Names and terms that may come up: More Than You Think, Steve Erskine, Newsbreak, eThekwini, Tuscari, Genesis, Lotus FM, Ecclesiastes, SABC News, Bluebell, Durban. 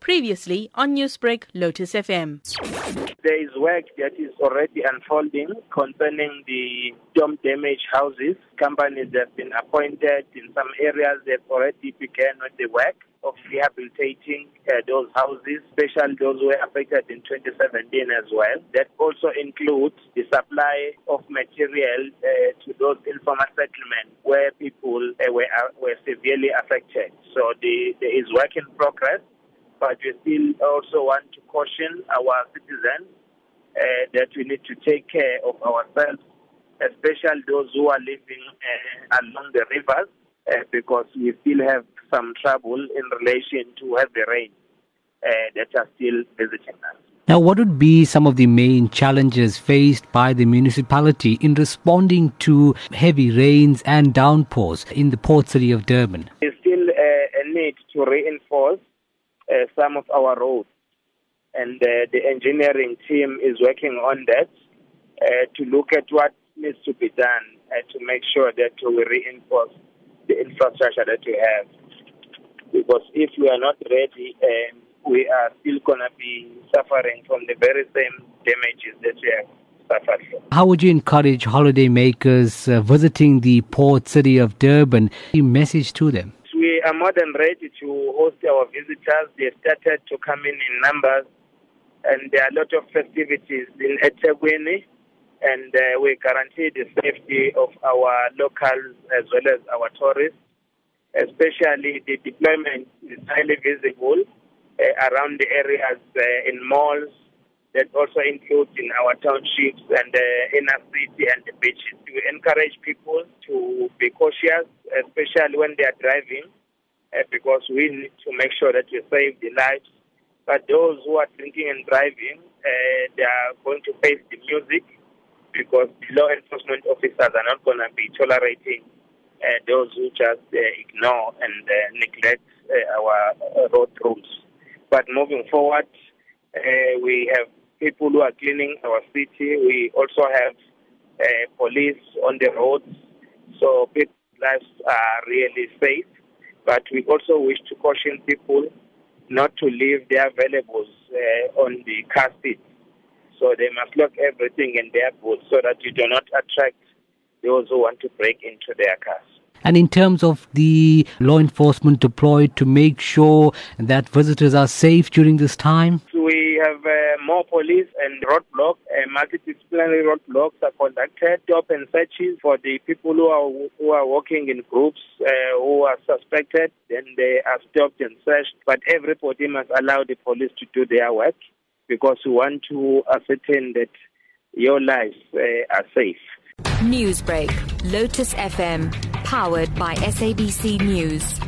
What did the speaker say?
Previously on Newsbreak, Lotus FM. There is work that is already unfolding concerning the storm damaged houses. Companies have been appointed in some areas. They've already begun with the work of rehabilitating those houses, especially those who were affected in 2017 as well. That also includes the supply of material to those informal settlements where people were severely affected. So there is work in progress, but we still also want to caution our citizens that we need to take care of ourselves, especially those who are living along the rivers, because we still have some trouble in relation to heavy rain that are still visiting us. Now, what would be some of the main challenges faced by the municipality in responding to heavy rains and downpours in the port city of Durban? There's still a need to reinforce some of our roads, and the engineering team is working on that to look at what needs to be done to make sure that we reinforce the infrastructure that we have, because if we are not ready, we are still going to be suffering from the very same damages that we have suffered from. How would you encourage holidaymakers visiting the port city of Durban? A message to them? We are more than ready to host our visitors. They started to come in numbers, and there are a lot of festivities in eThekwini, and we guarantee the safety of our locals as well as our tourists. Especially the deployment is highly visible around the areas in malls, that also includes in our townships and inner city and the beaches. We encourage people to be cautious, especially when they are driving, because we need to make sure that we save the lives. But those who are drinking and driving, they are going to face the music, because the law enforcement officers are not going to be tolerating those who just ignore and neglect our road rules. But moving forward, we have people who are cleaning our city. We also have police on the roads, so people's lives are really safe. But we also wish to caution people not to leave their valuables on the car seats. So they must lock everything in their boots so that you do not attract those who want to break into their cars. And in terms of the law enforcement deployed to make sure that visitors are safe during this time? We have more police and roadblocks. Multidisciplinary roadblocks are conducted. Stop and searches for the people who are walking in groups who are suspected. Then they are stopped and searched. But everybody must allow the police to do their work, because we want to ascertain that your lives are safe. Newsbreak, Lotus FM, powered by SABC News.